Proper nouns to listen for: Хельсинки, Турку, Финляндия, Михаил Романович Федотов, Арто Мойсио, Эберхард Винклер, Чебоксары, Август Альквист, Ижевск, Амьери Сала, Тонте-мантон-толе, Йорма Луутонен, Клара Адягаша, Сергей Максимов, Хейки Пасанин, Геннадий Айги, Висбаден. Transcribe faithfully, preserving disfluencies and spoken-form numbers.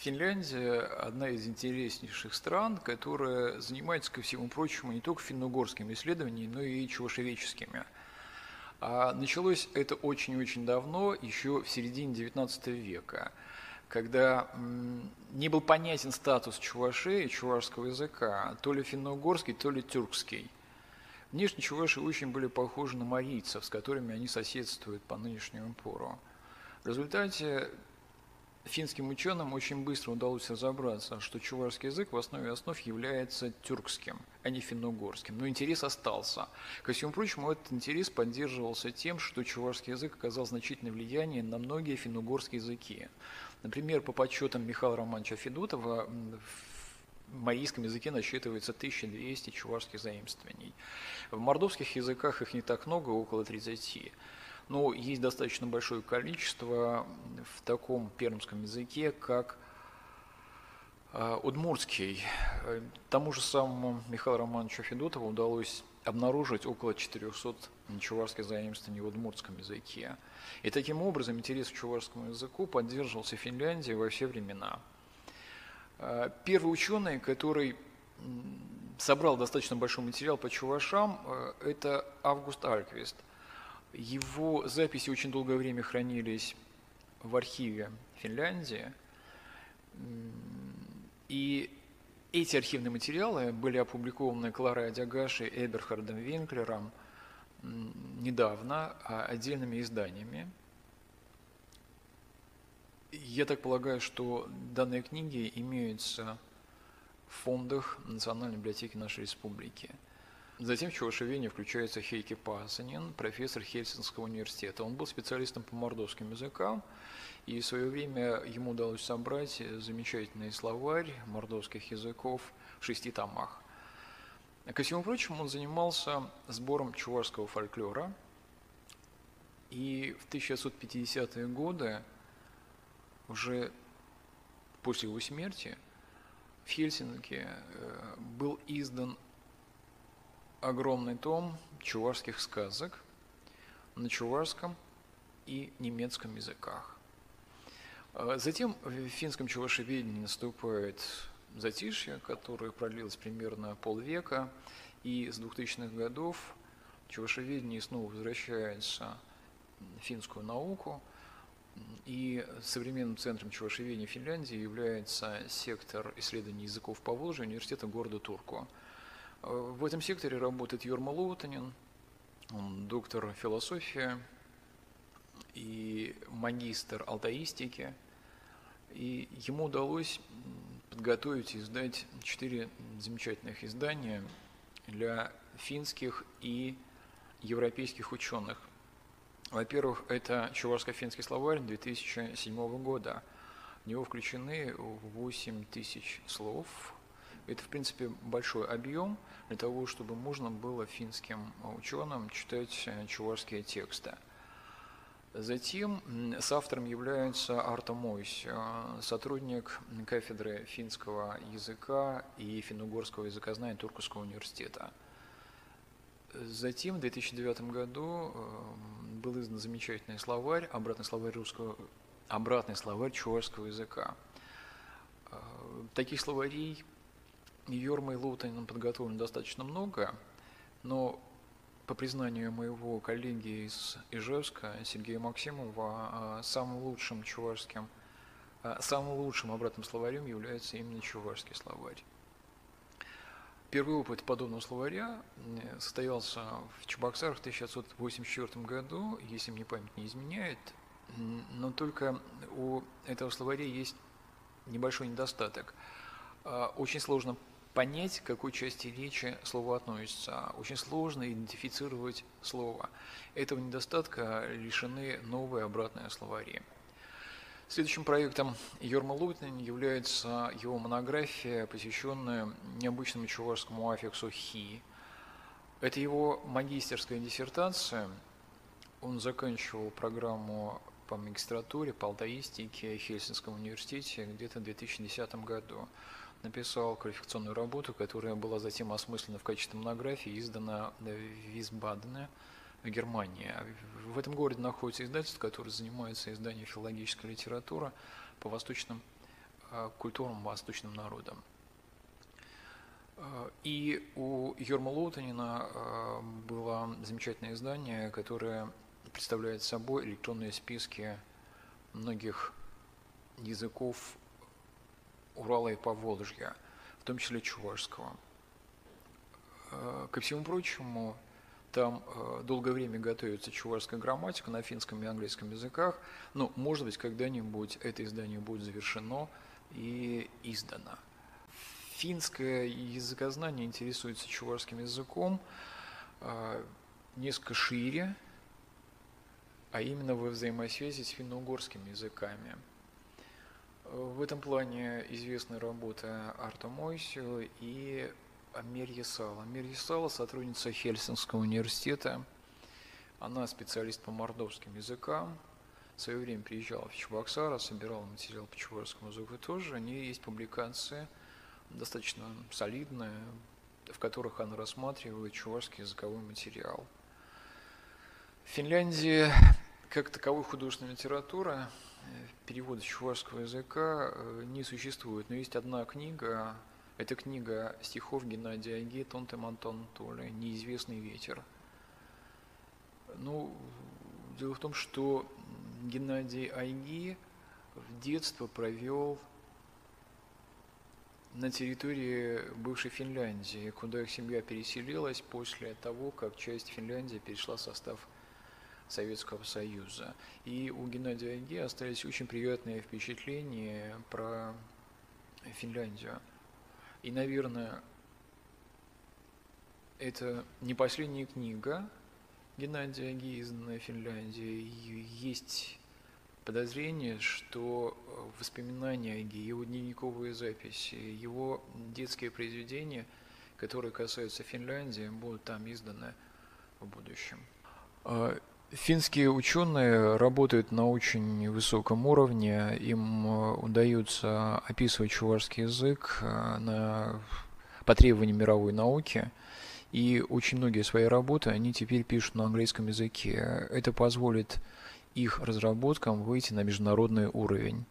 Финляндия – одна из интереснейших стран, которая занимается, ко всему прочему, не только финно-угорскими исследованиями, но и чувашеведческими. А началось это очень-очень давно, еще в середине девятнадцатого века, когда не был понятен статус чувашей и чувашского языка, то ли финно-угорский, то ли тюркский. Внешне чуваши очень были похожи на марийцев, с которыми они соседствуют по нынешнему пору. В результате финским ученым очень быстро удалось разобраться, что чувашский язык в основе основ является тюркским, а не финно-угорским. Но интерес остался. Ко всему прочему, этот интерес поддерживался тем, что чувашский язык оказал значительное влияние на многие финно-угорские языки. Например, по подсчетам Михаила Романовича Федотова, в марийском языке насчитывается тысяча двести чувашских заимствований. В мордовских языках их не так много, около тридцати. Но есть достаточно большое количество в таком пермском языке, как удмуртский. Тому же самому Михаилу Романовичу Федотову удалось обнаружить около четырёхсот чувашских заимствований в удмуртском языке. И таким образом интерес к чувашскому языку поддерживался в Финляндии во все времена. Первый ученый, который собрал достаточно большой материал по чувашам, это Август Альквист. Его записи очень долгое время хранились в архиве Финляндии, и эти архивные материалы были опубликованы Кларой Адягашей и Эберхардом Винклером недавно отдельными изданиями. Я так полагаю, что данные книги имеются в фондах Национальной библиотеки нашей республики. Затем в чувашеведение включается Хейки Пасанин, профессор Хельсинского университета. Он был специалистом по мордовским языкам, и в свое время ему удалось собрать замечательный словарь мордовских языков в шести томах. Ко всему прочему, он занимался сбором чувашского фольклора, и в тысяча девятьсот пятидесятые годы, уже после его смерти, в Хельсинки был издан огромный том чувашских сказок на чувашском и немецком языках. Затем в финском чувашеведении наступает затишье, которое продлилось примерно полвека, и с двухтысячных годов чувашеведение снова возвращается в финскую науку, и современным центром чувашеведения Финляндии является сектор исследований языков Поволжья университета города Турку. В этом секторе работает Йорма Луутонен, он доктор философии и магистр алтаистики, и ему удалось подготовить и издать четыре замечательных издания для финских и европейских ученых. Во-первых, это «Чувашско-финский словарь» две тысячи седьмого года. В него включены восемь тысяч слов. Это, в принципе, большой объем для того, чтобы можно было финским ученым читать чувашские тексты. Затем соавтором является Арто Мойсио, сотрудник кафедры финского языка и финно-угорского языкознания Туркусского университета. Затем в две тысячи девятом году был издан замечательный словарь, обратный словарь, русского, обратный словарь чувашского языка. Таких словарей Йормой Луутоненом подготовлено достаточно много, но по признанию моего коллеги из Ижевска, Сергея Максимова, самым лучшим чувашским, самым лучшим обратным словарем является именно чувашский словарь. Первый опыт подобного словаря состоялся в Чебоксарах в тысяча девятьсот восемьдесят четвёртом году, если мне память не изменяет, но только у этого словаря есть небольшой недостаток. Очень сложно понять, к какой части речи слово относится. Очень сложно идентифицировать слово. Этого недостатка лишены новые обратные словари. Следующим проектом Йорма Луутонена является его монография, посвященная необычному чувашскому аффиксу «хи». Это его магистерская диссертация. Он заканчивал программу по магистратуре, по алтаистике в Хельсинском университете где-то в две тысячи десятом году. Написал квалификационную работу, которая была затем осмыслена в качестве монографии и издана в Висбадене, в Германии. В этом городе находится издательство, которое занимается изданием филологической литературы по восточным культурным восточным народам. И у Йорма Луутонена было замечательное издание, которое представляет собой электронные списки многих языков Урала и Поволжья, в том числе чувашского. Ко всему прочему, там долгое время готовится чувашская грамматика на финском и английском языках, но, может быть, когда-нибудь это издание будет завершено и издано. Финское языкознание интересуется чувашским языком несколько шире, а именно во взаимосвязи с финно-угорскими языками. В этом плане известна работа Арто Мойсио и Амьери Сала. Амьери Сала – сотрудница Хельсинского университета. Она специалист по мордовским языкам. В свое время приезжала в Чебоксары, собирала материал по чувашскому языку тоже. У нее есть публикации, достаточно солидные, в которых она рассматривает чувашский языковой материал. В Финляндии, как таковой художественной литературы, перевода чувашского языка не существует. Но есть одна книга, это книга стихов Геннадия Айги «Тонте-мантон-толе», «Неизвестный ветер». Ну, дело в том, что Геннадий Айги в детство провел на территории бывшей Финляндии, куда их семья переселилась после того, как часть Финляндии перешла в состав Советского Союза. И у Геннадия Айги остались очень приятные впечатления про Финляндию. И, наверное, это не последняя книга Геннадия Айги, изданная в Финляндии. Есть подозрение, что воспоминания Айги, его дневниковые записи, его детские произведения, которые касаются Финляндии, будут там изданы в будущем. Финские ученые работают на очень высоком уровне, им удается описывать чувашский язык на, по требованию мировой науки, и очень многие свои работы они теперь пишут на английском языке. Это позволит их разработкам выйти на международный уровень.